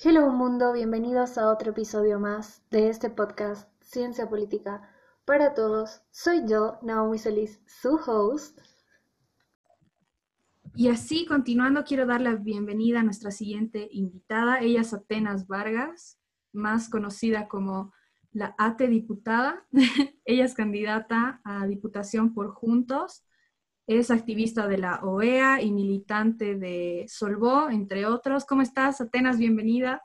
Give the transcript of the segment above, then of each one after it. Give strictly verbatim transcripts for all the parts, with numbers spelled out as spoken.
Hello mundo, bienvenidos a otro episodio más de este podcast Ciencia Política para Todos. Soy yo, Naomi Solís, su host. Y así, continuando, quiero dar la bienvenida a nuestra siguiente invitada. Ella es Atenas Vargas, más conocida como la Ate Diputada. Ella es candidata a Diputación por Juntos. Es activista de la O E A y militante de Solvó, entre otros. ¿Cómo estás, Atenas? Bienvenida.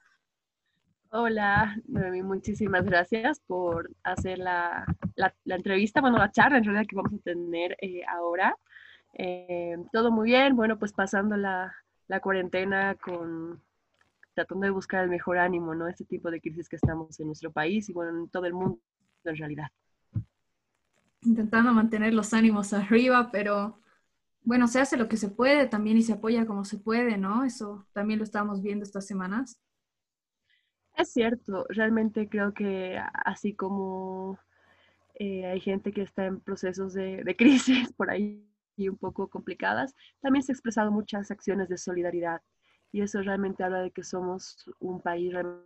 Hola, Noemí, muchísimas gracias por hacer la, la, la entrevista, bueno, la charla en realidad que vamos a tener eh, ahora. Eh, todo muy bien, bueno, pues pasando la, la cuarentena con tratando de buscar el mejor ánimo, ¿no? Este tipo de crisis que estamos en nuestro país y, bueno, en todo el mundo en realidad. Intentando mantener los ánimos arriba, pero bueno, se hace lo que se puede también y se apoya como se puede, ¿no? Eso también lo estábamos viendo estas semanas. Es cierto, realmente creo que así como eh, hay gente que está en procesos de, de crisis por ahí y un poco complicadas, también se han expresado muchas acciones de solidaridad y eso realmente habla de que somos un país realmente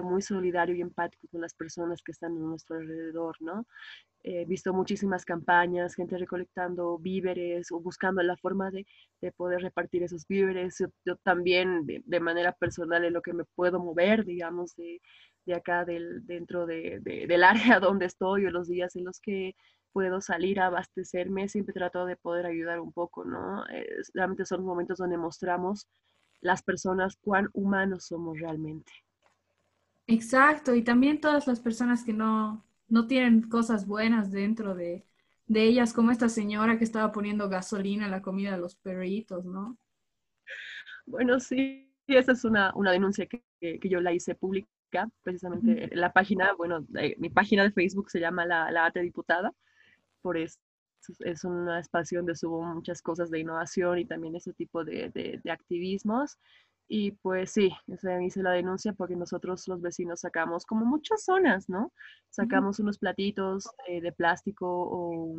muy solidario y empático con las personas que están a nuestro alrededor, ¿no? He visto muchísimas campañas, gente recolectando víveres o buscando la forma de, de poder repartir esos víveres. Yo, yo también, de, de manera personal, en lo que me puedo mover, digamos, de, de acá del, dentro de, de, del área donde estoy o los días en los que puedo salir a abastecerme, siempre trato de poder ayudar un poco, ¿no? Es, realmente son momentos donde mostramos las personas cuán humanos somos realmente. Exacto, y también todas las personas que no, no tienen cosas buenas dentro de, de ellas, como esta señora que estaba poniendo gasolina en la comida de los perritos, ¿no? Bueno, sí, esa es una, una denuncia que, que yo la hice pública, precisamente en la página, bueno, mi página de Facebook se llama La, la Ate Diputada, por eso es una espacio donde subo muchas cosas de innovación y también ese tipo de, de, de activismos. Y pues sí, o sea, hice la denuncia porque nosotros los vecinos sacamos, como muchas zonas, ¿no? Sacamos unos platitos eh, de plástico o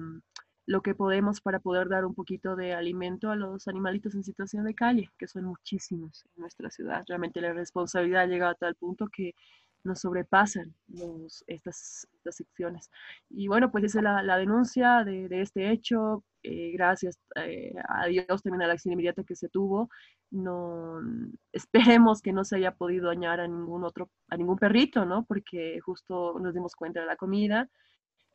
lo que podemos para poder dar un poquito de alimento a los animalitos en situación de calle, que son muchísimos en nuestra ciudad. Realmente la responsabilidad ha llegado a tal punto que nos sobrepasan los, estas, estas secciones. Y bueno, pues esa es la, la denuncia de, de este hecho. Eh, gracias eh, a Dios también a la acción inmediata que se tuvo. No, esperemos que no se haya podido dañar a ningún otro, a ningún perrito, ¿no? Porque justo nos dimos cuenta de la comida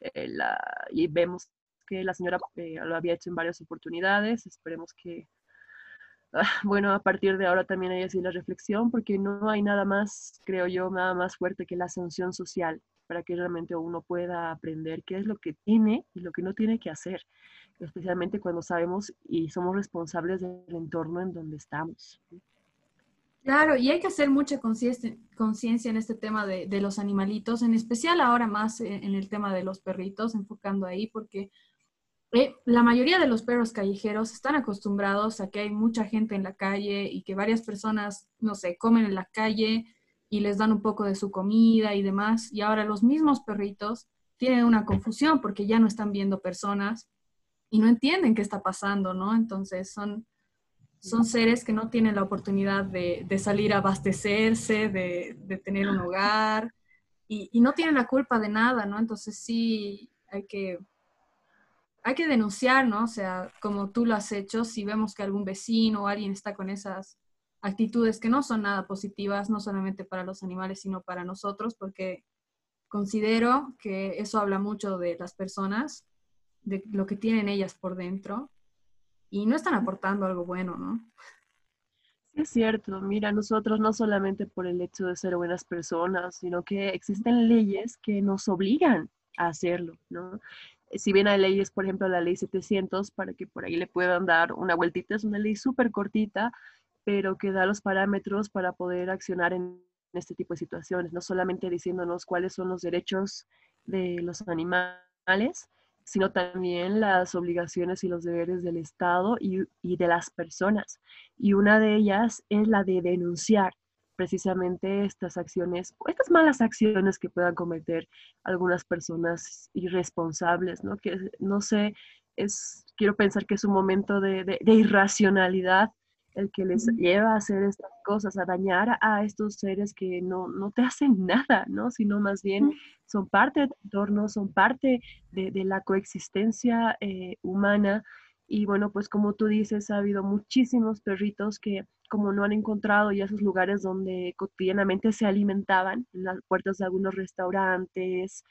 eh, la, y vemos que la señora eh, lo había hecho en varias oportunidades. Esperemos que, bueno, a partir de ahora también hay así la reflexión, porque no hay nada más, creo yo, nada más fuerte que la sanción social para que realmente uno pueda aprender qué es lo que tiene y lo que no tiene que hacer, especialmente cuando sabemos y somos responsables del entorno en donde estamos. Claro, y hay que hacer mucha conciencia en este tema de, de los animalitos, en especial ahora más en el tema de los perritos, enfocando ahí, porque Eh, la mayoría de los perros callejeros están acostumbrados a que hay mucha gente en la calle y que varias personas, no sé, comen en la calle y les dan un poco de su comida y demás. Y ahora los mismos perritos tienen una confusión porque ya no están viendo personas y no entienden qué está pasando, ¿no? Entonces son, son seres que no tienen la oportunidad de, de salir a abastecerse, de, de tener un hogar y, y no tienen la culpa de nada, ¿no? Entonces sí hay que... Hay que denunciar, ¿no? O sea, como tú lo has hecho, si vemos que algún vecino o alguien está con esas actitudes que no son nada positivas, no solamente para los animales, sino para nosotros, porque considero que eso habla mucho de las personas, de lo que tienen ellas por dentro, y no están aportando algo bueno, ¿no? Es cierto, mira, nosotros no solamente por el hecho de ser buenas personas, sino que existen leyes que nos obligan a hacerlo, ¿no? Si bien hay leyes, por ejemplo, la ley setecientos, para que por ahí le puedan dar una vueltita, es una ley súper cortita, pero que da los parámetros para poder accionar en este tipo de situaciones, no solamente diciéndonos cuáles son los derechos de los animales, sino también las obligaciones y los deberes del Estado y, y de las personas. Y una de ellas es la de denunciar precisamente estas acciones, o estas malas acciones que puedan cometer algunas personas irresponsables, ¿no? Que no sé, es, quiero pensar que es un momento de, de, de irracionalidad el que les lleva a hacer estas cosas, a dañar a estos seres que no, no te hacen nada, ¿no? Sino más bien son parte del entorno, son parte de, de la coexistencia eh, humana. Y bueno, pues como tú dices, ha habido muchísimos perritos que como no han encontrado ya esos lugares donde cotidianamente se alimentaban, en las puertas de algunos restaurantes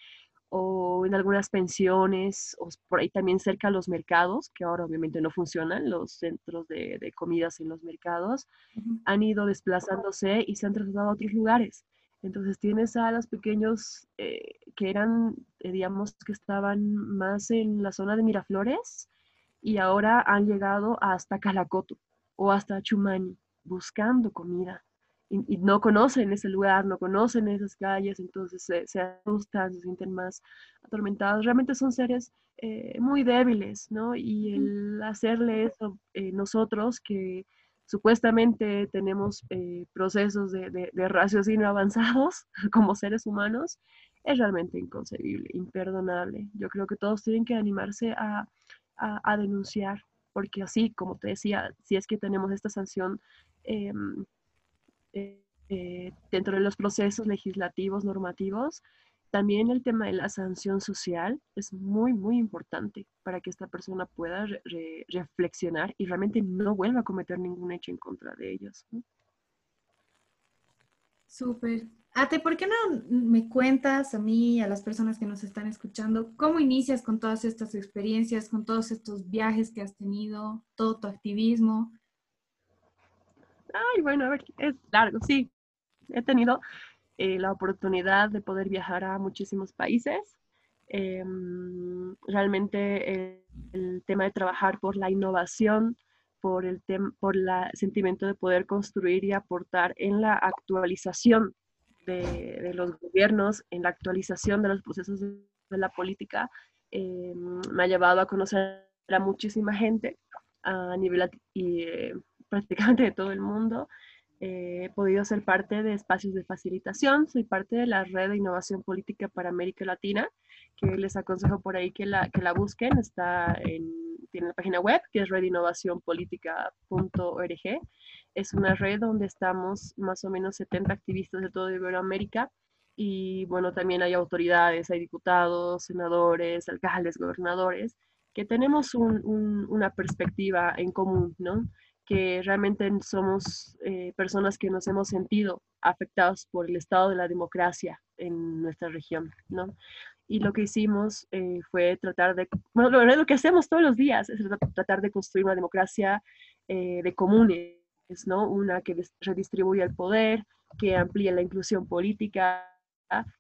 o en algunas pensiones, o por ahí también cerca a los mercados, que ahora obviamente no funcionan, los centros de, de comidas en los mercados, uh-huh. han ido desplazándose y se han trasladado a otros lugares. Entonces tienes a los pequeños eh, que eran, eh, digamos, que estaban más en la zona de Miraflores y ahora han llegado hasta Calacoto o hasta Chumani buscando comida. Y, y no conocen ese lugar, no conocen esas calles, entonces se, se asustan, se sienten más atormentados. Realmente son seres eh, muy débiles, ¿no? Y el hacerle eso eh, nosotros, que supuestamente tenemos eh, procesos de, de, de raciocinio avanzados como seres humanos, es realmente inconcebible, imperdonable. Yo creo que todos tienen que animarse a, a, a denunciar, porque así, como te decía, si es que tenemos esta sanción eh, Eh, dentro de los procesos legislativos, normativos, también el tema de la sanción social es muy, muy importante para que esta persona pueda re re reflexionar y realmente no vuelva a cometer ningún hecho en contra de ellos. Súper. Ate, ¿por qué no me cuentas a mí, a las personas que nos están escuchando, cómo inicias con todas estas experiencias, con todos estos viajes que has tenido, todo tu activismo? Ay, bueno, a ver, es largo, sí. He tenido eh, la oportunidad de poder viajar a muchísimos países. Eh, realmente eh, el tema de trabajar por la innovación, por el tem por la sentimiento de poder construir y aportar en la actualización de, de los gobiernos, en la actualización de los procesos de, de la política, eh, me ha llevado a conocer a muchísima gente a nivel... Y, eh, prácticamente de todo el mundo. Eh, he podido ser parte de espacios de facilitación, soy parte de la Red de Innovación Política para América Latina, que les aconsejo por ahí que la, que la busquen, está en, tiene la página web, que es red innovación política punto org. Es una red donde estamos más o menos setenta activistas de toda Iberoamérica, y bueno, también hay autoridades, hay diputados, senadores, alcaldes, gobernadores, que tenemos un, un, una perspectiva en común, ¿no? Que realmente somos eh, personas que nos hemos sentido afectados por el estado de la democracia en nuestra región, ¿no? Y lo que hicimos eh, fue tratar de, bueno, lo, lo que hacemos todos los días es tratar de construir una democracia eh, de comunes, ¿no? Una que redistribuya el poder, que amplíe la inclusión política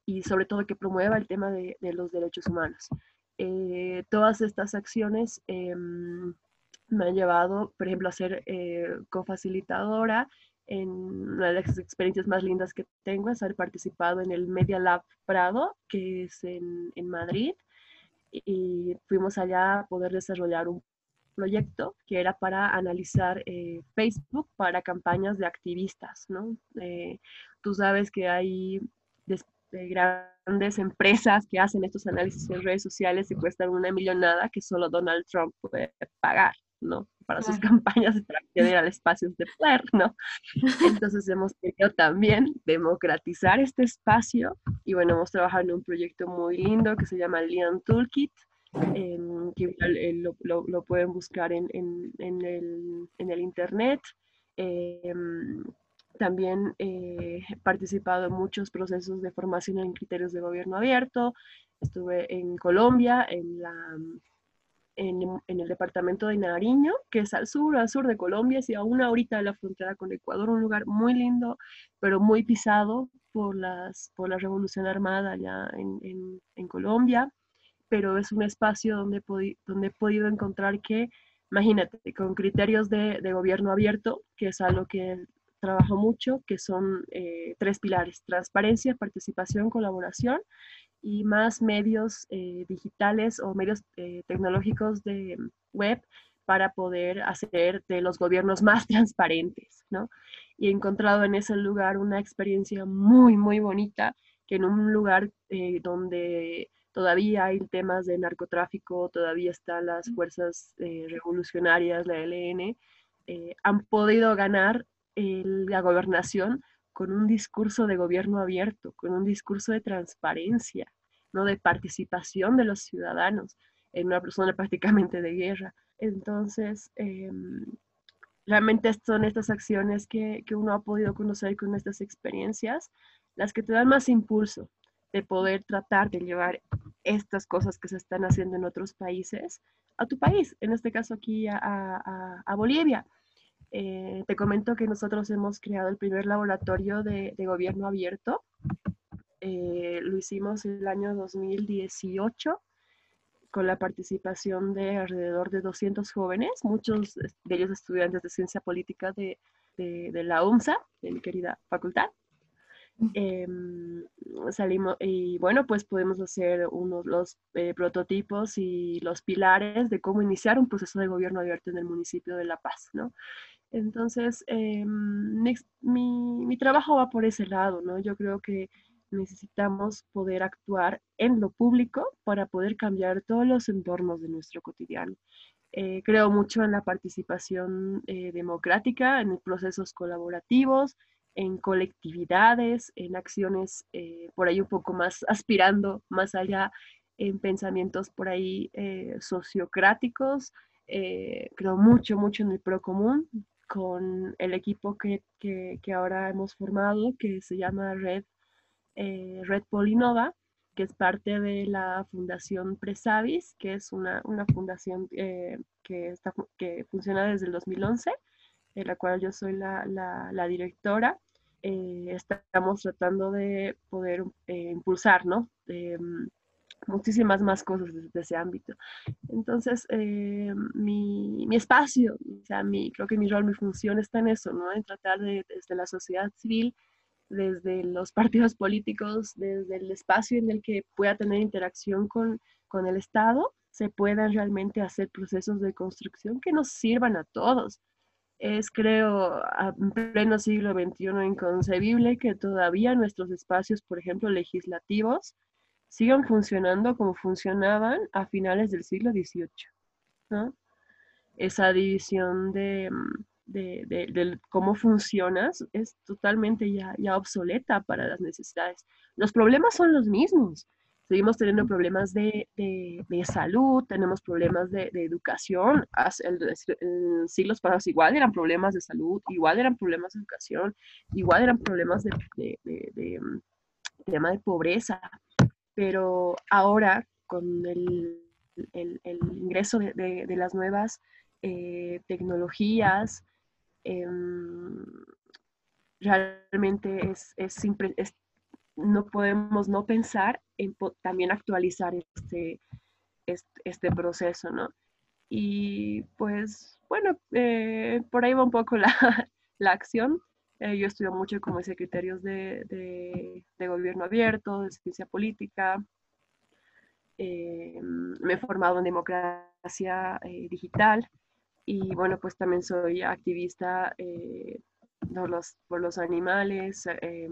y sobre todo que promueva el tema de, de los derechos humanos. Eh, todas estas acciones... Eh, me han llevado, por ejemplo, a ser eh, cofacilitadora en una de las experiencias más lindas que tengo, es haber participado en el Media Lab Prado, que es en, en Madrid, y fuimos allá a poder desarrollar un proyecto que era para analizar eh, Facebook para campañas de activistas, ¿no? Eh, tú sabes que hay de grandes empresas que hacen estos análisis en redes sociales y cuestan una millonada que solo Donald Trump puede pagar, ¿no? Para sus campañas para acceder al espacio de poder, ¿no? Entonces hemos querido también democratizar este espacio y bueno, hemos trabajado en un proyecto muy lindo que se llama Lean Toolkit, eh, que eh, lo, lo, lo pueden buscar en, en, en, el, en el internet. Eh, También eh, he participado en muchos procesos de formación en criterios de gobierno abierto. Estuve en Colombia, en, la, en, en el departamento de Nariño, que es al sur, al sur de Colombia, es a una horita de la frontera con Ecuador, un lugar muy lindo, pero muy pisado por, las, por la revolución armada allá en, en, en Colombia. Pero es un espacio donde, donde he podido encontrar que, imagínate, con criterios de, de gobierno abierto, que es algo que... trabajo mucho, que son eh, tres pilares: transparencia, participación, colaboración, y más medios eh, digitales o medios eh, tecnológicos de web para poder hacer de los gobiernos más transparentes, ¿no? Y he encontrado en ese lugar una experiencia muy, muy bonita, que en un lugar eh, donde todavía hay temas de narcotráfico, todavía están las fuerzas eh, revolucionarias, la E L N, eh, han podido ganar eh, la gobernación con un discurso de gobierno abierto, con un discurso de transparencia, ¿no? De participación de los ciudadanos en una persona prácticamente de guerra. Entonces, eh, realmente son estas acciones que, que uno ha podido conocer con estas experiencias las que te dan más impulso de poder tratar de llevar estas cosas que se están haciendo en otros países a tu país, en este caso aquí a, a, a Bolivia. Eh, te comento que nosotros hemos creado el primer laboratorio de, de gobierno abierto. Eh, lo hicimos en el año dos mil dieciocho con la participación de alrededor de doscientos jóvenes, muchos de ellos estudiantes de ciencia política de, de, de la U N S A, de mi querida facultad. Eh, salimos y bueno, pues podemos hacer unos, los eh, prototipos y los pilares de cómo iniciar un proceso de gobierno abierto en el municipio de La Paz, ¿no? Entonces, eh, mi, mi, mi trabajo va por ese lado, ¿no? Yo creo que necesitamos poder actuar en lo público para poder cambiar todos los entornos de nuestro cotidiano. Eh, creo mucho en la participación eh, democrática, en procesos colaborativos, en colectividades, en acciones eh, por ahí un poco más aspirando más allá, en pensamientos por ahí eh, sociocráticos. Eh, creo mucho, mucho en el procomún con el equipo que, que, que ahora hemos formado, que se llama Red, eh, Red Polinova, que es parte de la Fundación Presavis, que es una, una fundación eh, que, está, que funciona desde el dos mil once, de la cual yo soy la, la, la directora. Eh, estamos tratando de poder eh, impulsar, ¿no? Eh, muchísimas más cosas desde ese ámbito. Entonces, eh, mi, mi espacio, o sea, mi, creo que mi rol, mi función está en eso, ¿no? En tratar de, desde la sociedad civil, desde los partidos políticos, desde el espacio en el que pueda tener interacción con, con el Estado, se puedan realmente hacer procesos de construcción que nos sirvan a todos. Es, creo, en pleno siglo veintiuno inconcebible que todavía nuestros espacios, por ejemplo, legislativos, sigan funcionando como funcionaban a finales del siglo dieciocho, ¿no? Esa división de, de, de, de cómo funcionas es totalmente ya, ya obsoleta para las necesidades. Los problemas son los mismos. Seguimos teniendo problemas de, de, de salud, tenemos problemas de, de educación. En siglos pasados igual eran problemas de salud, igual eran problemas de educación, igual eran problemas de, de, de, de, de tema de pobreza. Pero ahora, con el, el, el ingreso de, de, de las nuevas eh, tecnologías, eh, realmente es, es, es no podemos no pensar en también actualizar este, este, este proceso, ¿no? Y pues, bueno, eh, por ahí va un poco la, la acción. Eh, yo estudio mucho como ese criterios de, de, de gobierno abierto, de ciencia política. Eh, me he formado en democracia eh, digital y, bueno, pues también soy activista eh, por, los, por los animales. Eh,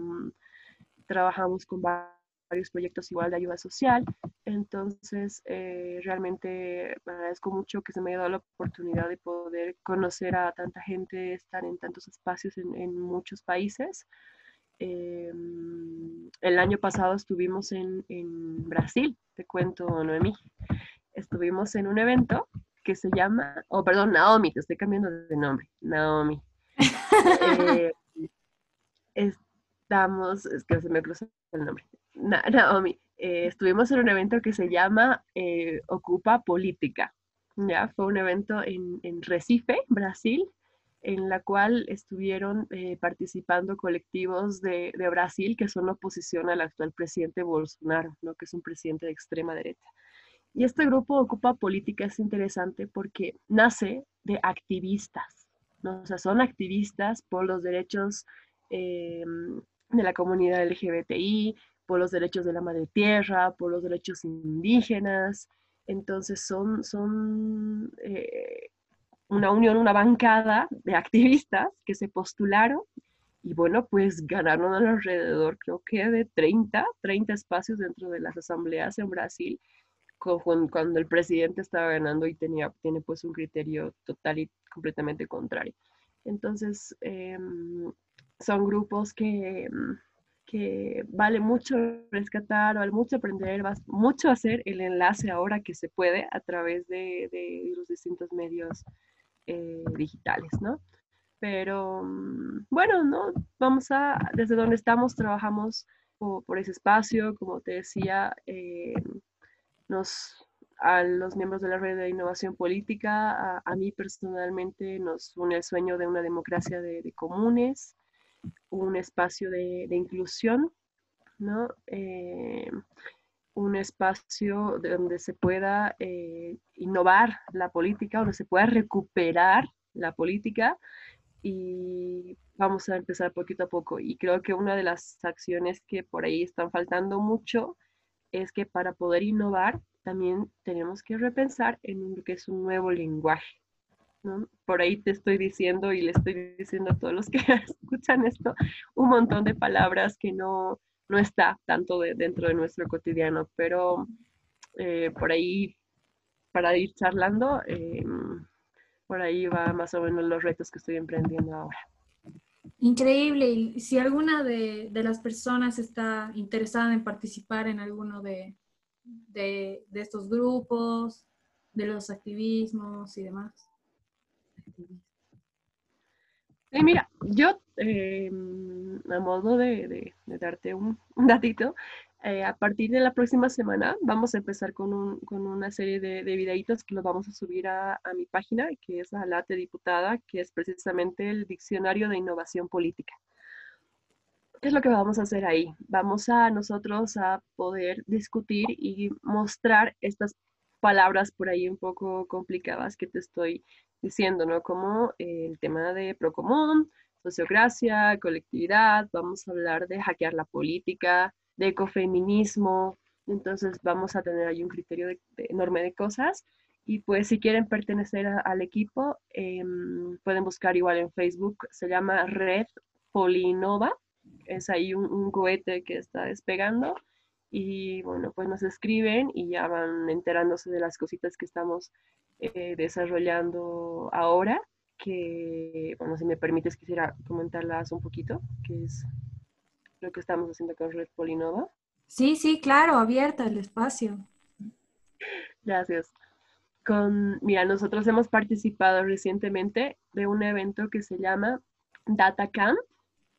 trabajamos con varios proyectos igual de ayuda social. Entonces, eh, realmente agradezco mucho que se me haya dado la oportunidad de poder conocer a tanta gente, estar en tantos espacios en, en muchos países. Eh, el año pasado estuvimos en, en Brasil, te cuento, Noemí. Estuvimos en un evento que se llama, oh, perdón, Naomi, te estoy cambiando de nombre, Naomi. Eh, este, Estamos, es que se me cruzó el nombre, Na, Naomi, eh, estuvimos en un evento que se llama eh, Ocupa Política, ¿ya? Fue un evento en, en Recife, Brasil, en la cual estuvieron eh, participando colectivos de, de Brasil que son la oposición al actual presidente Bolsonaro, ¿no? Que es un presidente de extrema derecha. Y este grupo Ocupa Política es interesante porque nace de activistas, ¿no? O sea, son activistas por los derechos eh, de la comunidad L G B T I, por los derechos de la madre tierra, por los derechos indígenas. Entonces son, son eh, una unión, una bancada de activistas que se postularon y bueno, pues ganaron alrededor creo que de treinta espacios dentro de las asambleas en Brasil cuando el presidente estaba ganando y tenía, tiene pues un criterio total y completamente contrario. Entonces, eh, son grupos que, que vale mucho rescatar, vale mucho aprender, mucho hacer el enlace ahora que se puede a través de, de los distintos medios eh, digitales, ¿no? Pero, bueno, ¿no? Vamos a, desde donde estamos, trabajamos por, por ese espacio, como te decía, eh, nos... a los miembros de la Red de Innovación Política, a, a mí personalmente nos une el sueño de una democracia de, de comunes, un espacio de, de inclusión, ¿no? Eh, un espacio donde se pueda eh, innovar la política, donde se pueda recuperar la política, y vamos a empezar poquito a poco. Y creo que una de las acciones que por ahí están faltando mucho es que para poder innovar también tenemos que repensar en lo que es un nuevo lenguaje, ¿no? Por ahí te estoy diciendo y le estoy diciendo a todos los que escuchan esto, un montón de palabras que no, no está tanto de, dentro de nuestro cotidiano, pero eh, por ahí, para ir charlando, eh, por ahí va más o menos los retos que estoy emprendiendo ahora. Increíble. Y si alguna de, de las personas está interesada en participar en alguno de... De, de estos grupos, de los activismos y demás. Sí, mira, yo eh, a modo de, de, de darte un, un datito, eh, a partir de la próxima semana vamos a empezar con, un, con una serie de, de videitos que los vamos a subir a, a mi página, que es Alate Diputada, que es precisamente el Diccionario de Innovación Política. ¿Qué es lo que vamos a hacer ahí? Vamos a nosotros a poder discutir y mostrar estas palabras por ahí un poco complicadas que te estoy diciendo, ¿no? Como el tema de procomún, sociocracia, colectividad, vamos a hablar de hackear la política, de ecofeminismo, entonces vamos a tener ahí un criterio de, de, enorme de cosas. Y pues si quieren pertenecer a, al equipo, eh, pueden buscar igual en Facebook, se llama Red Polinova. Es ahí un, un cohete que está despegando y bueno, pues nos escriben y ya van enterándose de las cositas que estamos eh, desarrollando ahora, que bueno, si me permites quisiera comentarlas un poquito, que es lo que estamos haciendo con Red Polinova. Sí, sí, claro, abierta el espacio. Gracias. Con, mira, nosotros hemos participado recientemente de un evento que se llama Data Camp,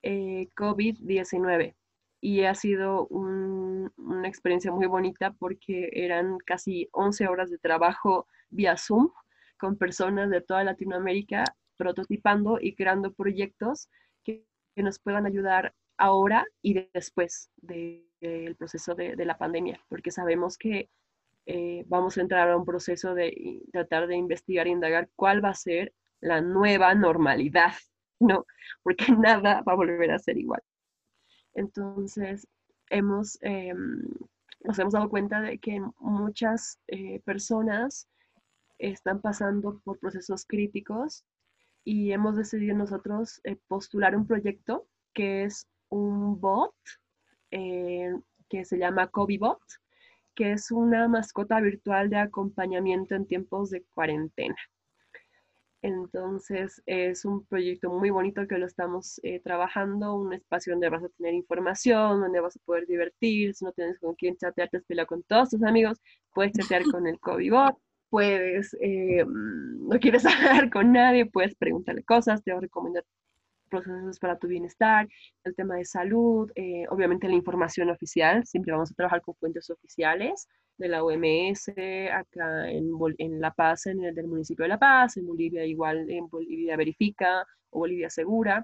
Eh, COVID diecinueve, y ha sido un, una experiencia muy bonita porque eran casi once horas de trabajo vía Zoom con personas de toda Latinoamérica prototipando y creando proyectos que, que nos puedan ayudar ahora y de, después del de, de proceso de, de la pandemia, porque sabemos que eh, vamos a entrar a un proceso de tratar de investigar e indagar cuál va a ser la nueva normalidad. No, porque nada va a volver a ser igual. Entonces, hemos, eh, nos hemos dado cuenta de que muchas eh, personas están pasando por procesos críticos y hemos decidido nosotros eh, postular un proyecto que es un bot eh, que se llama Covibot, que es una mascota virtual de acompañamiento en tiempos de cuarentena. Entonces, es un proyecto muy bonito que lo estamos eh, trabajando, un espacio donde vas a tener información, donde vas a poder divertir, si no tienes con quién chatear, te espela con todos tus amigos, puedes chatear con el Covibot, puedes, eh, no quieres hablar con nadie, puedes preguntarle cosas, te va a recomendar procesos para tu bienestar, el tema de salud, eh, obviamente la información oficial, siempre vamos a trabajar con fuentes oficiales, de la O M S, acá en, en La Paz, en el del municipio de La Paz, en Bolivia igual, en Bolivia Verifica o Bolivia Segura,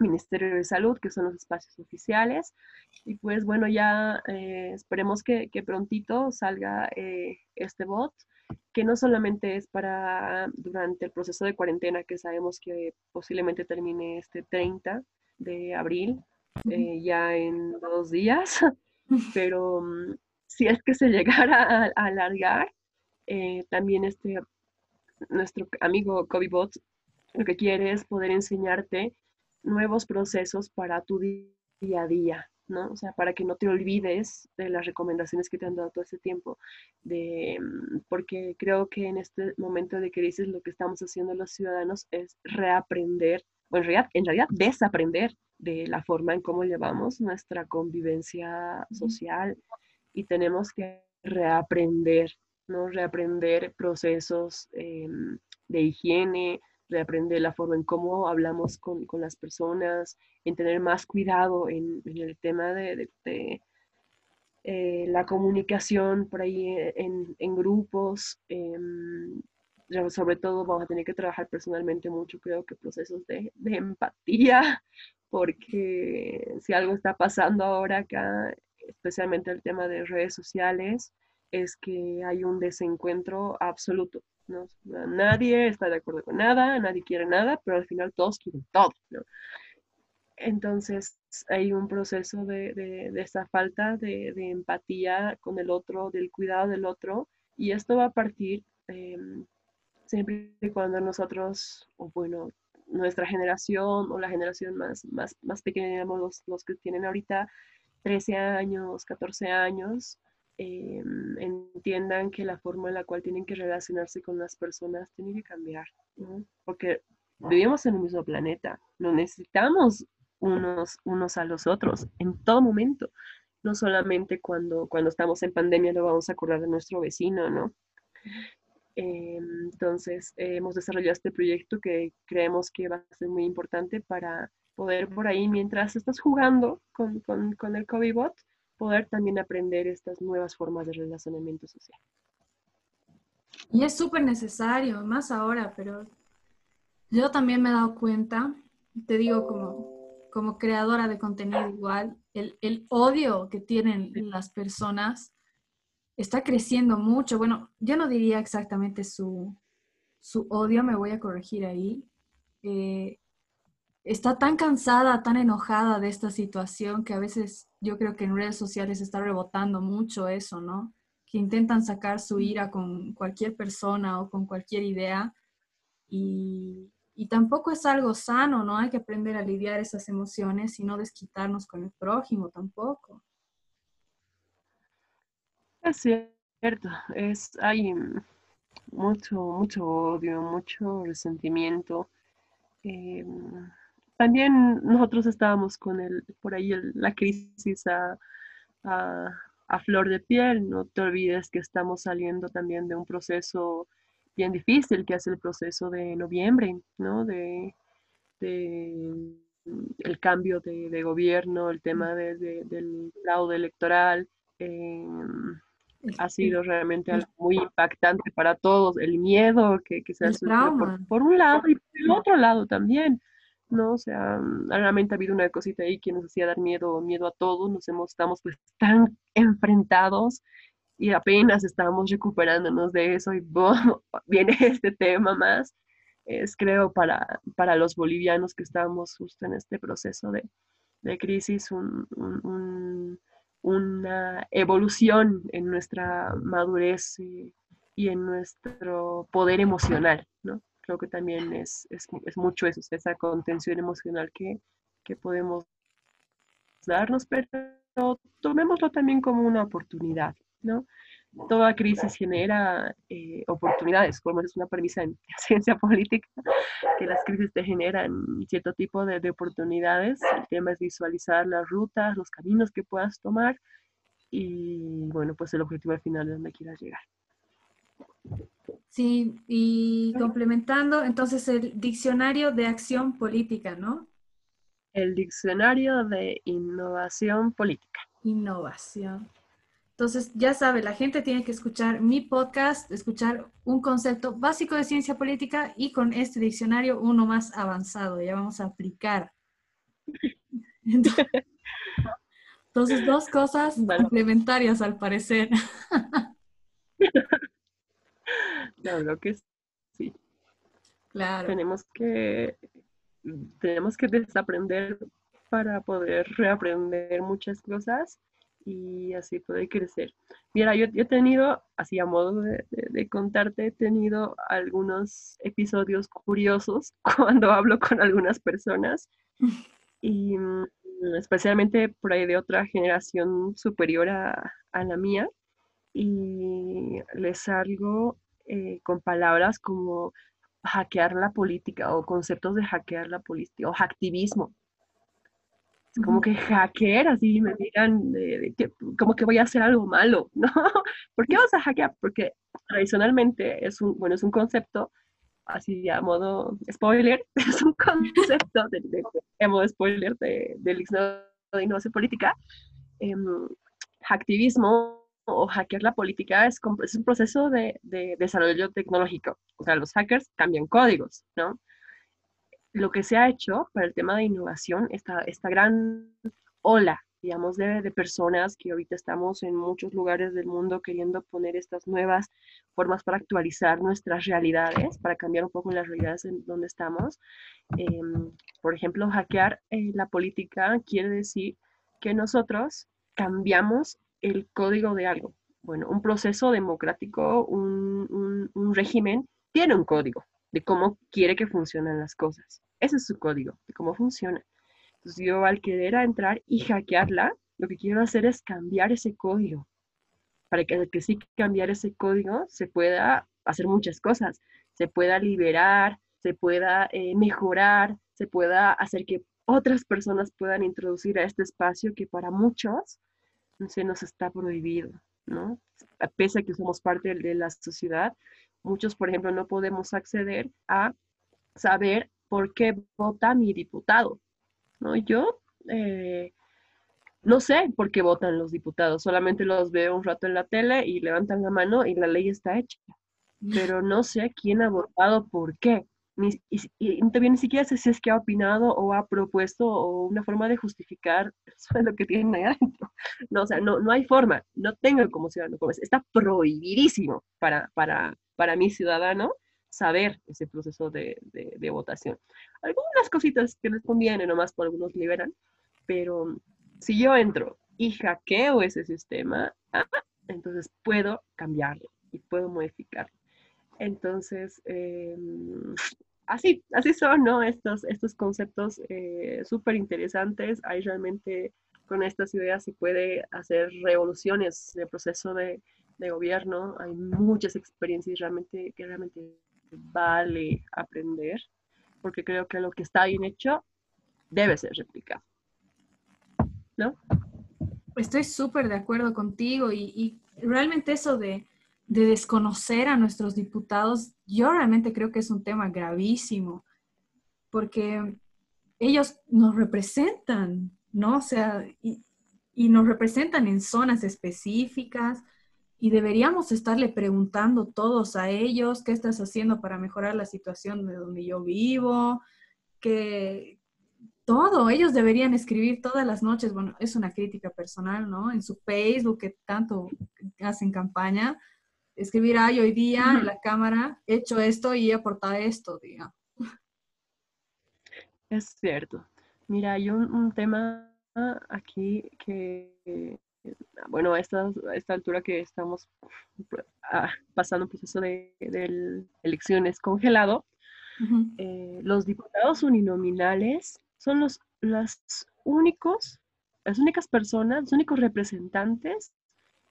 Ministerio de Salud, que son los espacios oficiales. Y pues bueno, ya eh, esperemos que, que prontito salga eh, este bot, que no solamente es para durante el proceso de cuarentena, que sabemos que posiblemente termine este treinta de abril, eh, ya en dos días, pero... si es que se llegara a alargar, eh, también este, nuestro amigo Covibot lo que quiere es poder enseñarte nuevos procesos para tu día a día, ¿no? O sea, para que no te olvides de las recomendaciones que te han dado todo este tiempo, de, porque creo que en este momento de crisis lo que estamos haciendo los ciudadanos es reaprender, o en realidad, en realidad desaprender de la forma en cómo llevamos nuestra convivencia social, y tenemos que reaprender, ¿no? Reaprender procesos eh, de higiene, reaprender la forma en cómo hablamos con, con las personas, en tener más cuidado en, en el tema de, de, de eh, la comunicación por ahí en, en grupos. Eh, sobre todo vamos a tener que trabajar personalmente mucho, creo que procesos de, de empatía, porque si algo está pasando ahora acá, especialmente el tema de redes sociales, es que hay un desencuentro absoluto, ¿no? Nadie está de acuerdo con nada, nadie quiere nada, pero al final todos quieren todo, ¿no? Entonces hay un proceso de, de, de esta falta de, de empatía con el otro, del cuidado del otro, y esto va a partir eh, siempre y cuando nosotros, o bueno, nuestra generación o la generación más, más, más pequeña, digamos, los, los que tienen ahorita trece años, catorce años, Eh, entiendan que la forma en la cual tienen que relacionarse con las personas tiene que cambiar, ¿no? Porque vivimos en el mismo planeta, nos necesitamos unos, unos a los otros en todo momento, no solamente cuando, cuando estamos en pandemia lo vamos a acordar de nuestro vecino, ¿no? Eh, entonces eh, hemos desarrollado este proyecto que creemos que va a ser muy importante para poder por ahí, mientras estás jugando con, con, con el Covibot, poder también aprender estas nuevas formas de relacionamiento social. Y es súper necesario, más ahora, pero yo también me he dado cuenta, te digo como, como creadora de contenido igual, el, el odio que tienen las personas está creciendo mucho. Bueno, yo no diría exactamente su, su odio, me voy a corregir ahí. Eh, está tan cansada, tan enojada de esta situación que a veces yo creo que en redes sociales está rebotando mucho eso, ¿no? Que intentan sacar su ira con cualquier persona o con cualquier idea y, y tampoco es algo sano, ¿no? Hay que aprender a lidiar esas emociones y no desquitarnos con el prójimo tampoco. Es cierto, es, hay mucho, mucho odio, mucho resentimiento. Eh, También nosotros estábamos con el, por ahí el, la crisis a, a, a flor de piel. No te olvides que estamos saliendo también de un proceso bien difícil, que es el proceso de noviembre, ¿no? De, de el cambio de, de gobierno, el tema de, de, del fraude electoral. Eh, ha sido realmente algo muy impactante para todos. El miedo que, que se ha sufrido por, por un lado y por el otro lado también, ¿no? O sea, realmente ha habido una cosita ahí que nos hacía dar miedo, miedo a todos, nos hemos, estamos pues tan enfrentados y apenas estamos recuperándonos de eso y boom, viene este tema más. Es creo para, para los bolivianos que estamos justo en este proceso de, de crisis, un, un, un, una evolución en nuestra madurez y, y en nuestro poder emocional, ¿no? Creo que también es, es, es mucho eso, esa contención emocional que, que podemos darnos, pero tomémoslo también como una oportunidad, ¿no? Toda crisis genera eh, oportunidades, como es una premisa en ciencia política, que las crisis te generan cierto tipo de, de oportunidades. El tema es visualizar las rutas, los caminos que puedas tomar y, bueno, pues el objetivo al final es donde quieras llegar. Sí, y complementando, entonces el diccionario de acción política, ¿no? El diccionario de innovación política. Innovación. Entonces, ya sabe, la gente tiene que escuchar mi podcast, escuchar un concepto básico de ciencia política y con este diccionario uno más avanzado, ya vamos a aplicar. Entonces, entonces dos cosas bueno. complementarias al parecer. No, creo que sí. Claro. Tenemos que, tenemos que desaprender para poder reaprender muchas cosas y así poder crecer. Mira, yo, yo he tenido, así a modo de, de, de contarte, he tenido algunos episodios curiosos cuando hablo con algunas personas y especialmente por ahí de otra generación superior a, a la mía, y les salgo eh, con palabras como hackear la política o conceptos de hackear la política o hacktivismo. Es como que hackear, así me digan, eh, que, como que voy a hacer algo malo, ¿no? ¿Por qué vas a hackear? Porque tradicionalmente es un, bueno, es un concepto, así a modo spoiler, es un concepto de, de, de modo spoiler de, del diccionario de innovación política. Eh, hacktivismo o hackear la política es, es un proceso de, de desarrollo tecnológico. O sea, los hackers cambian códigos, ¿no? Lo que se ha hecho para el tema de innovación, esta, esta gran ola, digamos, de, de personas que ahorita estamos en muchos lugares del mundo queriendo poner estas nuevas formas para actualizar nuestras realidades, para cambiar un poco las realidades en donde estamos. Eh, por ejemplo, hackear eh, la política quiere decir que nosotros cambiamos el código de algo. Bueno, un proceso democrático, un, un, un régimen, tiene un código de cómo quiere que funcionen las cosas. Ese es su código, de cómo funciona. Entonces yo al querer entrar y hackearla, lo que quiero hacer es cambiar ese código. Para que, que sí cambiar ese código se pueda hacer muchas cosas. Se pueda liberar, se pueda eh, mejorar, se pueda hacer que otras personas puedan introducir a este espacio que para muchos se nos está prohibido, ¿no? Pese a que somos parte de la sociedad, muchos, por ejemplo, no podemos acceder a saber por qué vota mi diputado, ¿no? Yo eh, no sé por qué votan los diputados, solamente los veo un rato en la tele y levantan la mano y la ley está hecha. Pero no sé quién ha votado por qué. Ni, y, y, y ni siquiera sé si es que ha opinado o ha propuesto o una forma de justificar lo que tienen ahí adentro. No, o sea, no, no hay forma, no tengo como ciudadano. Está prohibidísimo para, para, para mi ciudadano saber ese proceso de, de, de votación. Algunas cositas que les conviene nomás, por algunos liberan, pero si yo entro y hackeo ese sistema, ah, entonces puedo cambiarlo y puedo modificarlo. Entonces, eh, así, así son, ¿no? Estos, estos conceptos eh, súper interesantes. Ahí realmente con estas ideas se puede hacer revoluciones en el proceso de, de gobierno. Hay muchas experiencias realmente, que realmente vale aprender, porque creo que lo que está bien hecho debe ser replicado, ¿no? Estoy súper de acuerdo contigo y, y realmente eso de... de desconocer a nuestros diputados, yo realmente creo que es un tema gravísimo, porque ellos nos representan, ¿no? O sea, y, y nos representan en zonas específicas, y deberíamos estarle preguntando todos a ellos, ¿qué estás haciendo para mejorar la situación de donde yo vivo? Que todo, ellos deberían escribir todas las noches, bueno, es una crítica personal, ¿no? En su Facebook, que tanto hacen campaña, escribir, ay, hoy día en la cámara he hecho esto y he aportado esto, digamos. Es cierto. Mira, hay un, un tema aquí que, bueno, a esta, a esta altura que estamos ah, pasando un proceso de, de elecciones congelado, uh-huh. eh, los diputados uninominales son los, los únicos, las únicas personas, los únicos representantes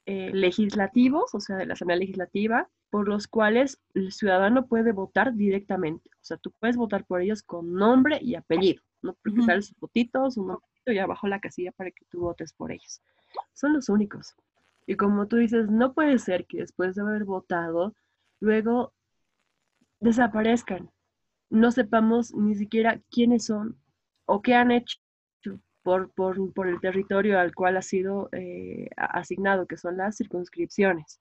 Eh, legislativos, o sea, de la Asamblea Legislativa, por los cuales el ciudadano puede votar directamente. O sea, tú puedes votar por ellos con nombre y apellido, ¿no? Porque sale su fotito, su nombre y abajo la casilla para que tú votes por ellos. Son los únicos. Y como tú dices, no puede ser que después de haber votado, luego desaparezcan. No sepamos ni siquiera quiénes son o qué han hecho. Por, por, por el territorio al cual ha sido eh, asignado, que son las circunscripciones.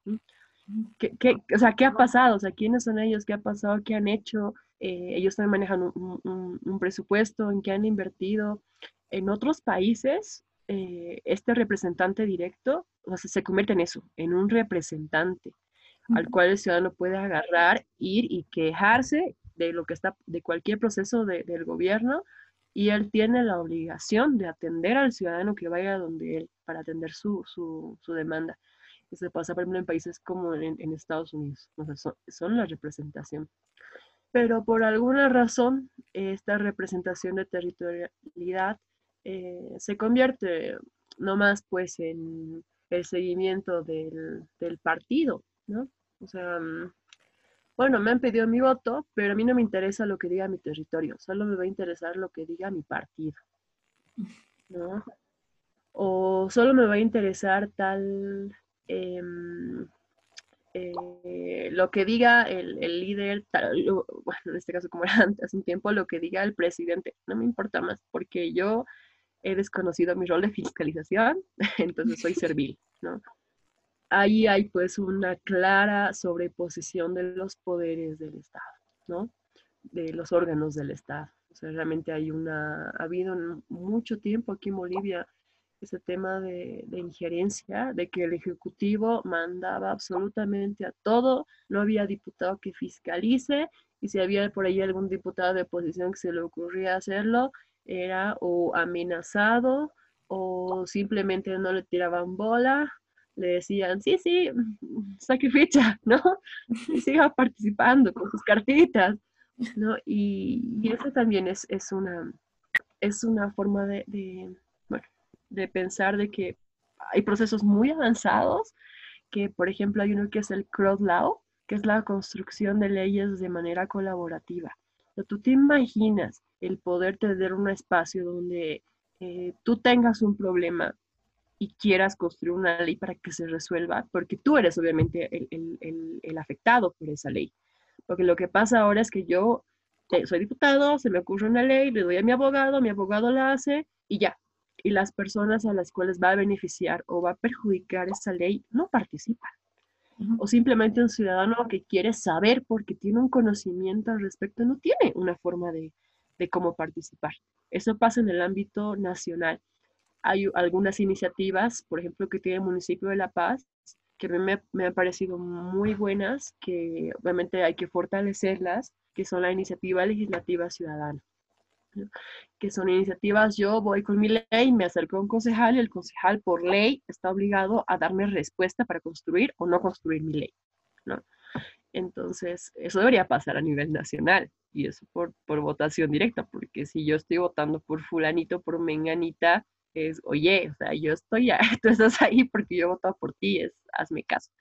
¿Qué, qué, o sea, ¿qué ha pasado? O sea, ¿quiénes son ellos? ¿Qué ha pasado? ¿Qué han hecho? Eh, ellos también manejan un, un, un presupuesto, ¿en qué han invertido? En otros países, eh, este representante directo, o sea, se convierte en eso, en un representante, uh-huh. al cual el ciudadano puede agarrar, ir y quejarse de lo que está, de cualquier proceso de, del gobierno, y él tiene la obligación de atender al ciudadano que vaya donde él para atender su, su, su demanda. Eso pasa, por ejemplo, en países como en, en Estados Unidos. O sea, son, son la representación. Pero por alguna razón, esta representación de territorialidad eh, se convierte nomás pues en el seguimiento del, del partido, ¿no? O sea, bueno, me han pedido mi voto, pero a mí no me interesa lo que diga mi territorio, solo me va a interesar lo que diga mi partido, ¿no? O solo me va a interesar tal... Eh, eh, lo que diga el, el líder, tal, bueno, en este caso como era antes, hace un tiempo, lo que diga el presidente, no me importa más, porque yo he desconocido mi rol de fiscalización, entonces soy servil, ¿no? Ahí hay pues una clara sobreposición de los poderes del Estado, ¿no? De los órganos del Estado. O sea, realmente hay una, ha habido mucho tiempo aquí en Bolivia ese tema de, de injerencia, de que el Ejecutivo mandaba absolutamente a todo, no había diputado que fiscalice, y si había por ahí algún diputado de oposición que se le ocurría hacerlo, era o amenazado, o simplemente no le tiraban bola, le decían, sí, sí, saque ficha, ¿no? Y siga participando con sus cartitas, ¿no? Y, y eso también es, es, una, es una forma de... de de pensar de que hay procesos muy avanzados, que por ejemplo hay uno que es el crowd law, que es la construcción de leyes de manera colaborativa. O sea, tú te imaginas el poder tener un espacio donde eh, tú tengas un problema y quieras construir una ley para que se resuelva, porque tú eres obviamente el, el, el, el afectado por esa ley. Porque lo que pasa ahora es que yo eh, soy diputado, se me ocurre una ley, le doy a mi abogado, mi abogado la hace y ya. Y las personas a las cuales va a beneficiar o va a perjudicar esa ley no participan. Uh-huh. O simplemente un ciudadano que quiere saber porque tiene un conocimiento al respecto no tiene una forma de, de cómo participar. Eso pasa en el ámbito nacional. Hay algunas iniciativas, por ejemplo, que tiene el municipio de La Paz, que a mí me, me han parecido muy buenas, que obviamente hay que fortalecerlas, que son la iniciativa legislativa ciudadana. Que son iniciativas, yo voy con mi ley, me acerco a un concejal y el concejal por ley está obligado a darme respuesta para construir o no construir mi ley, ¿no? Entonces, eso debería pasar a nivel nacional y eso por, por votación directa, porque si yo estoy votando por fulanito, por menganita, es, oye, o sea, yo estoy, tú estás ahí porque yo he votado por ti, es, hazme caso.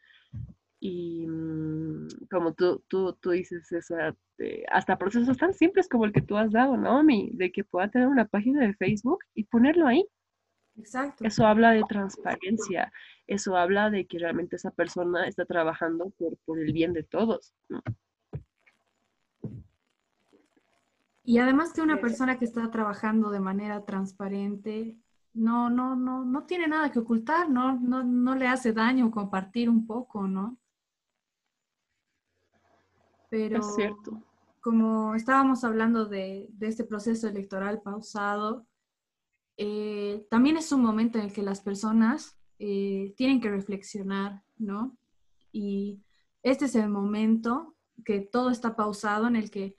Y como tú, tú, tú dices, eso, hasta procesos tan simples como el que tú has dado, Naomi, de que pueda tener una página de Facebook y ponerlo ahí. Exacto. Eso habla de transparencia, eso habla de que realmente esa persona está trabajando por, por el bien de todos, ¿no? Y además que una persona que está trabajando de manera transparente, no, no, no, no tiene nada que ocultar, no, no, no le hace daño compartir un poco, ¿no? Pero es cierto. Como estábamos hablando de, de este proceso electoral pausado, eh, también es un momento en el que las personas eh, tienen que reflexionar, ¿no? Y este es el momento que todo está pausado, en el que,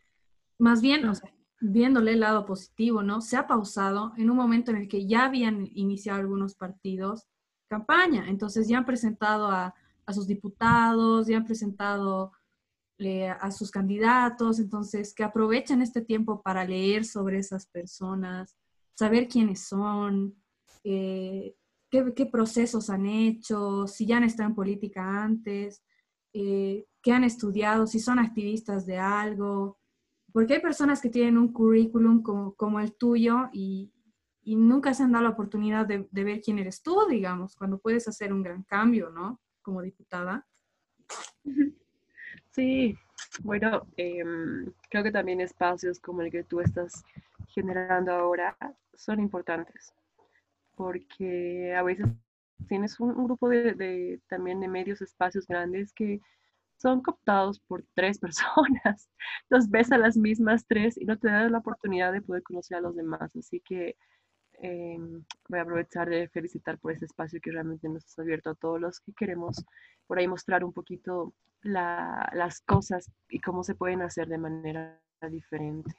más bien, o sea, viéndole el lado positivo, ¿no? Se ha pausado en un momento en el que ya habían iniciado algunos partidos campaña, entonces ya han presentado a, a sus diputados, ya han presentado... a sus candidatos, entonces que aprovechen este tiempo para leer sobre esas personas, saber quiénes son, eh, qué, qué procesos han hecho, si ya han estado en política antes, eh, qué han estudiado, si son activistas de algo, porque hay personas que tienen un currículum como, como el tuyo y, y nunca se han dado la oportunidad de, de ver quién eres tú, digamos, cuando puedes hacer un gran cambio, ¿no? Como diputada. Sí, bueno, eh, creo que también espacios como el que tú estás generando ahora son importantes, porque a veces tienes un, un grupo de, de también de medios, espacios grandes que son cooptados por tres personas, los ves a las mismas tres y no te das la oportunidad de poder conocer a los demás, así que eh, voy a aprovechar de felicitar por este espacio que realmente nos has abierto a todos los que queremos por ahí mostrar un poquito La, las cosas y cómo se pueden hacer de manera diferente.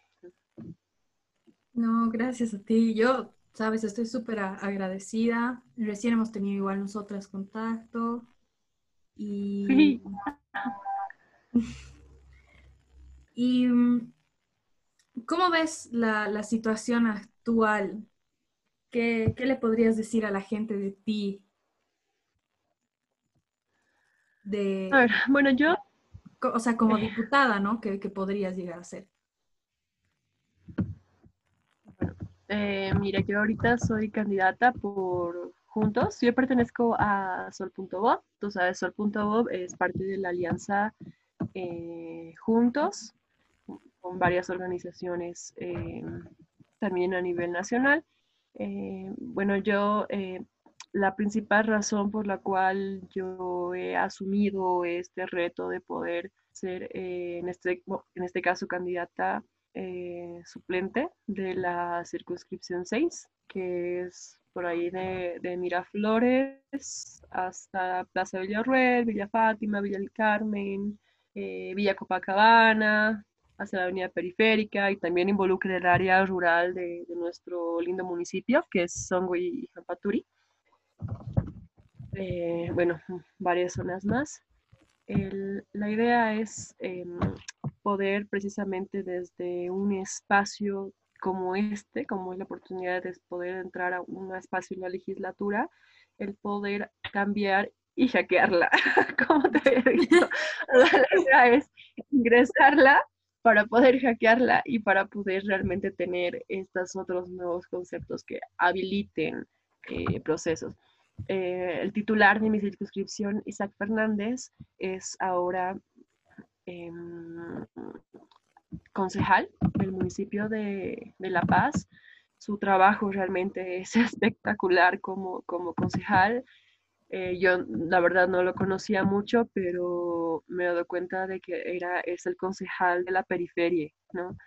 No, gracias a ti. Yo, sabes, estoy súper agradecida. Recién hemos tenido igual nosotras contacto. Y, sí. Y ¿cómo ves la, la situación actual ¿Qué, qué le podrías decir a la gente de ti? De, a ver, bueno, yo... O sea, como diputada, ¿no? ¿Qué, qué podrías llegar a ser? Bueno, eh, mira, yo ahorita soy candidata por Juntos. Yo pertenezco a Sol punto gov. Tú sabes, Sol punto gov es parte de la alianza eh, Juntos, con varias organizaciones eh, también a nivel nacional. Eh, bueno, yo, eh, la principal razón por la cual yo he asumido este reto de poder ser, eh, en, este, en este caso, candidata eh, suplente de la circunscripción seis, que es por ahí de, de Miraflores hasta Plaza de Villarruel, Villa Fátima, Villa del Carmen, eh, Villa Copacabana, hacia la avenida periférica, y también involucra el área rural de, de nuestro lindo municipio, que es Songo y Jampaturi. Eh, bueno, varias zonas más. El, la idea es eh, poder precisamente desde un espacio como este, como es la oportunidad de poder entrar a un espacio en la legislatura, el poder cambiar y hackearla, como te había dicho. La idea es ingresarla para poder hackearla y para poder realmente tener estos otros nuevos conceptos que habiliten eh, procesos. Eh, el titular de mi circunscripción, Isaac Fernández, es ahora eh, concejal del municipio de, de La Paz. Su trabajo realmente es espectacular como, como concejal. Eh, yo la verdad no lo conocía mucho, pero me he dado cuenta de que era, es el concejal de la periferia, ¿no?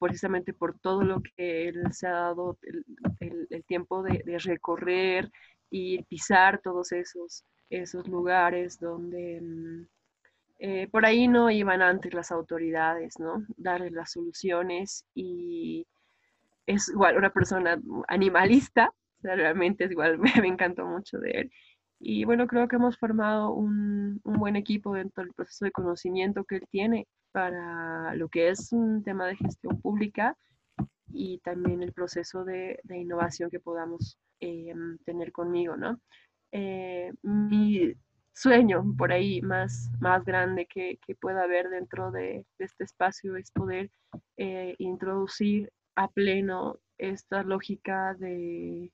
Precisamente por todo lo que él se ha dado el, el, el tiempo de, de recorrer y pisar todos esos, esos lugares donde eh, por ahí no iban antes las autoridades, ¿no? Darles las soluciones, y es igual una persona animalista, o sea, realmente es igual, me, me encantó mucho de él. Y bueno, creo que hemos formado un, un buen equipo dentro del proceso de conocimiento que él tiene para lo que es un tema de gestión pública y también el proceso de, de innovación que podamos eh, tener conmigo, ¿no? Eh, mi sueño por ahí más, más grande que, que pueda haber dentro de, de este espacio es poder eh, introducir a pleno esta lógica de,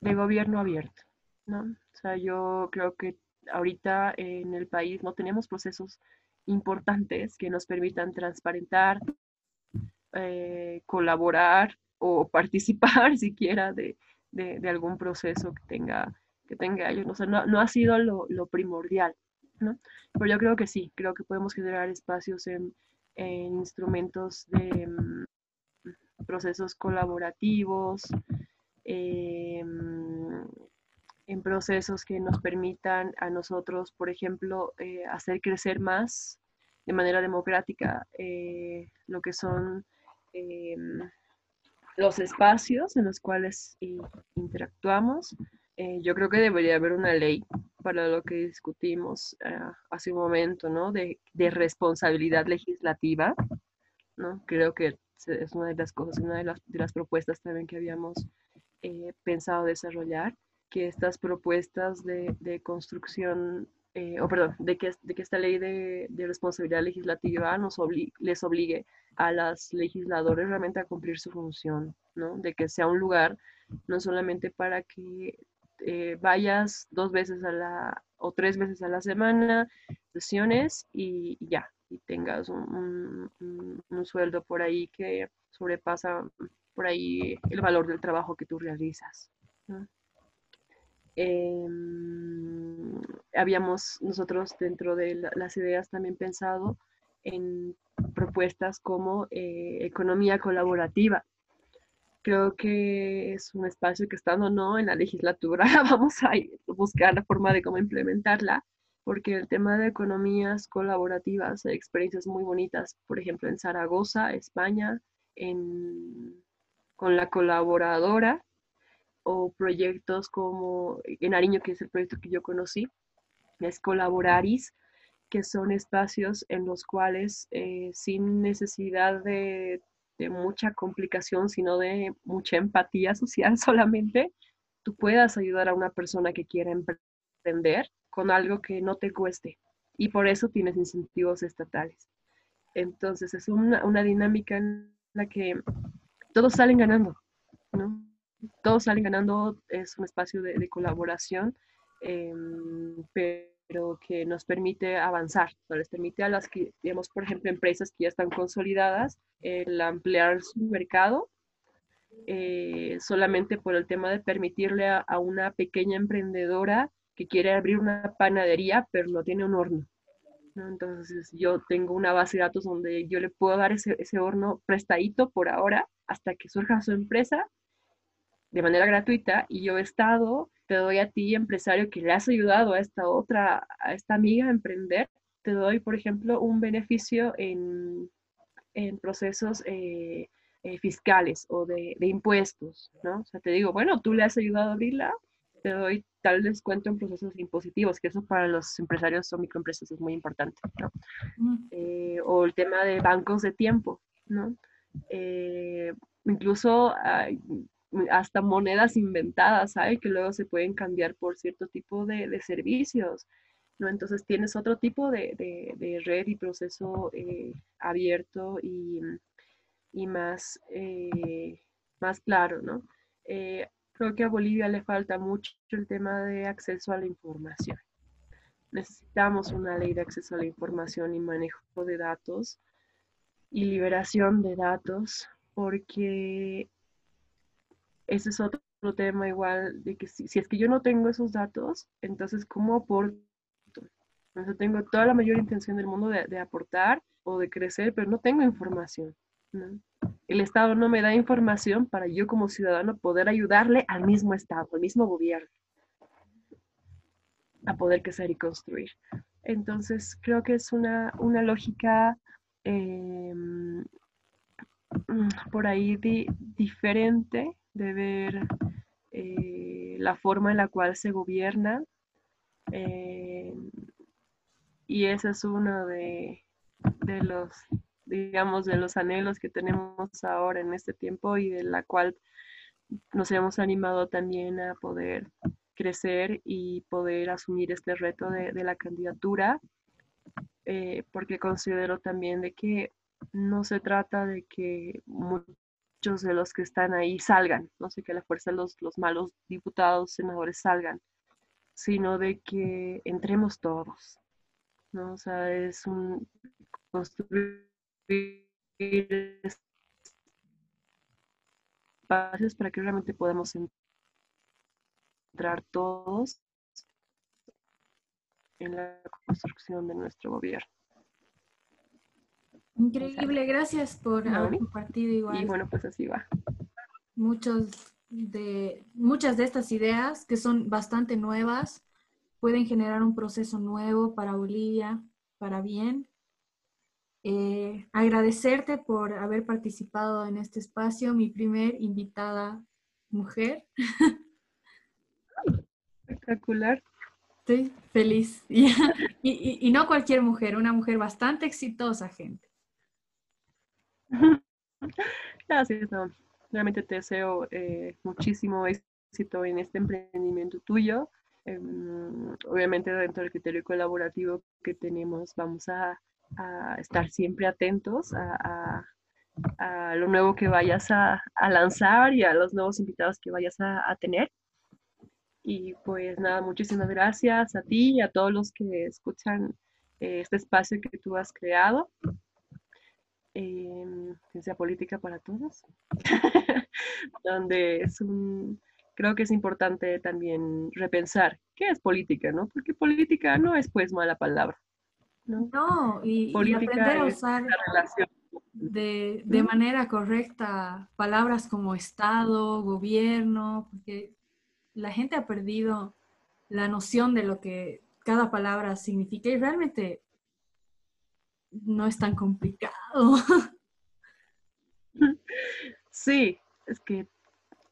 de gobierno abierto, ¿no? O sea, yo creo que ahorita en el país no tenemos procesos importantes que nos permitan transparentar, eh, colaborar o participar siquiera de, de, de algún proceso que tenga, que tenga ellos. O sea, no, no ha sido lo, lo primordial, ¿no? Pero yo creo que sí, creo que podemos generar espacios en, en instrumentos de um, procesos colaborativos, eh, en procesos que nos permitan a nosotros, por ejemplo, eh, hacer crecer más de manera democrática eh, lo que son eh, los espacios en los cuales interactuamos. Eh, yo creo que debería haber una ley para lo que discutimos eh, hace un momento, ¿no? De, de responsabilidad legislativa, ¿no? Creo que es una de las cosas, una de las, de las propuestas también que habíamos eh, pensado desarrollar. Que estas propuestas de, de construcción, eh, o oh, perdón, de que, de que esta ley de, de responsabilidad legislativa nos obli- les obligue a las legisladoras realmente a cumplir su función, ¿no? De que sea un lugar no solamente para que eh, vayas dos veces a la, o tres veces a la semana, sesiones y, y ya, y tengas un, un, un sueldo por ahí que sobrepasa por ahí el valor del trabajo que tú realizas, ¿no? Eh, habíamos nosotros dentro de la, las ideas también pensado en propuestas como eh, economía colaborativa. Creo que es un espacio que, estando no en la legislatura, vamos a buscar la forma de cómo implementarla, porque el tema de economías colaborativas hay experiencias muy bonitas, por ejemplo en Zaragoza, España, en, con la colaboradora, o proyectos como en Ariño, que es el proyecto que yo conocí, es Colaboraris, que son espacios en los cuales eh, sin necesidad de de mucha complicación, sino de mucha empatía social solamente, tú puedas ayudar a una persona que quiera emprender con algo que no te cueste. Y por eso tienes incentivos estatales. Entonces es una, una dinámica en la que todos salen ganando, ¿no? Todos salen ganando, es un espacio de, de colaboración, eh, pero que nos permite avanzar, ¿no? Les permite a las que, digamos, por ejemplo, empresas que ya están consolidadas, el ampliar su mercado, eh, solamente por el tema de permitirle a, a una pequeña emprendedora que quiere abrir una panadería, pero no tiene un horno, ¿no? Entonces yo tengo una base de datos donde yo le puedo dar ese, ese horno prestadito por ahora, hasta que surja su empresa, de manera gratuita, y yo he estado, te doy a ti, empresario, que le has ayudado a esta otra, a esta amiga a emprender, te doy, por ejemplo, un beneficio en, en procesos eh, eh, fiscales o de, de impuestos, ¿no? O sea, te digo, bueno, tú le has ayudado a abrirla, te doy tal descuento en procesos impositivos, que eso para los empresarios o microempresas es muy importante, ¿no? Mm. Eh, o el tema de bancos de tiempo, ¿no? Eh, incluso hay, hasta monedas inventadas, ¿sabes? Que luego se pueden cambiar por cierto tipo de, de servicios, ¿no? Entonces tienes otro tipo de, de, de red y proceso eh, abierto y, y más, eh, más claro, ¿no? Eh, creo que a Bolivia le falta mucho el tema de acceso a la información. Necesitamos una ley de acceso a la información y manejo de datos y liberación de datos, porque ese es otro tema igual, de que si, si es que yo no tengo esos datos, entonces ¿cómo aporto? Entonces tengo toda la mayor intención del mundo de, de aportar o de crecer, pero no tengo información, ¿no? El Estado no me da información para yo como ciudadano poder ayudarle al mismo Estado, al mismo gobierno, a poder crecer y construir. Entonces creo que es una, una lógica eh, por ahí di, diferente, de ver eh, la forma en la cual se gobierna, eh, y ese es uno de, de los, digamos, de los anhelos que tenemos ahora en este tiempo y de la cual nos hemos animado también a poder crecer y poder asumir este reto de, de la candidatura, eh, porque considero también de que no se trata de que muy, muchos de los que están ahí salgan, no sé, que a la fuerza los, los malos diputados, senadores salgan, sino de que entremos todos, ¿no? O sea, es un construir espacios para que realmente podamos entrar todos en la construcción de nuestro gobierno. Increíble, gracias por haber compartido igual. Y bueno, pues así va. Muchos de, muchas de estas ideas, que son bastante nuevas, pueden generar un proceso nuevo para Bolivia, para bien. Eh, agradecerte por haber participado en este espacio, mi primer invitada mujer. Espectacular. Estoy feliz. Y, y, y no cualquier mujer, una mujer bastante exitosa, gente. Gracias, no. Realmente te deseo eh, muchísimo éxito en este emprendimiento tuyo. Eh, obviamente dentro del criterio colaborativo que tenemos vamos a, a estar siempre atentos a, a, a lo nuevo que vayas a, a lanzar y a los nuevos invitados que vayas a, a tener. Y pues nada, muchísimas gracias a ti y a todos los que escuchan eh, este espacio que tú has creado. Eh, Ciencia Política para Todos, donde es un, creo que es importante también repensar qué es política, ¿no? Porque política no es pues mala palabra, ¿no? No, y, y aprender a usar de, de manera correcta palabras como Estado, gobierno, porque la gente ha perdido la noción de lo que cada palabra significa y realmente no es tan complicado. Sí, es que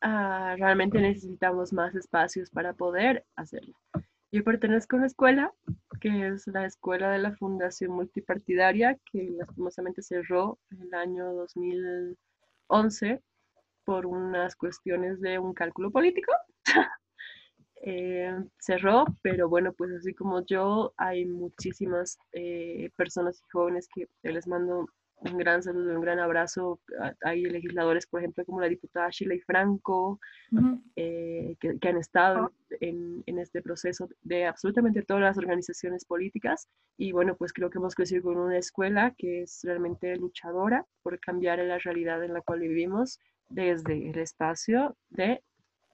uh, realmente necesitamos más espacios para poder hacerlo. Yo pertenezco a una escuela, que es la escuela de la Fundación Multipartidaria, que lastimosamente cerró en el año 2000, once por unas cuestiones de un cálculo político. Eh, cerró, pero bueno, pues así como yo, hay muchísimas eh, personas y jóvenes que les mando un gran saludo, un gran abrazo. Hay legisladores, por ejemplo, como la diputada Shirley Franco, uh-huh. eh, que, que han estado en, en este proceso de absolutamente todas las organizaciones políticas. Y bueno, pues creo que hemos crecido con una escuela que es realmente luchadora por cambiar la realidad en la cual vivimos desde el espacio de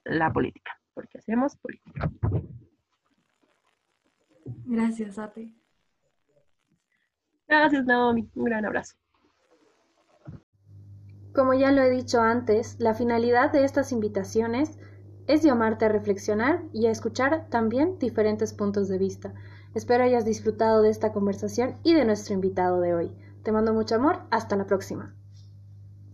la política, porque hacemos política. Gracias, Ate. Gracias, Naomi. Un gran abrazo. Como ya lo he dicho antes, la finalidad de estas invitaciones es llamarte a reflexionar y a escuchar también diferentes puntos de vista. Espero hayas disfrutado de esta conversación y de nuestro invitado de hoy. Te mando mucho amor. Hasta la próxima.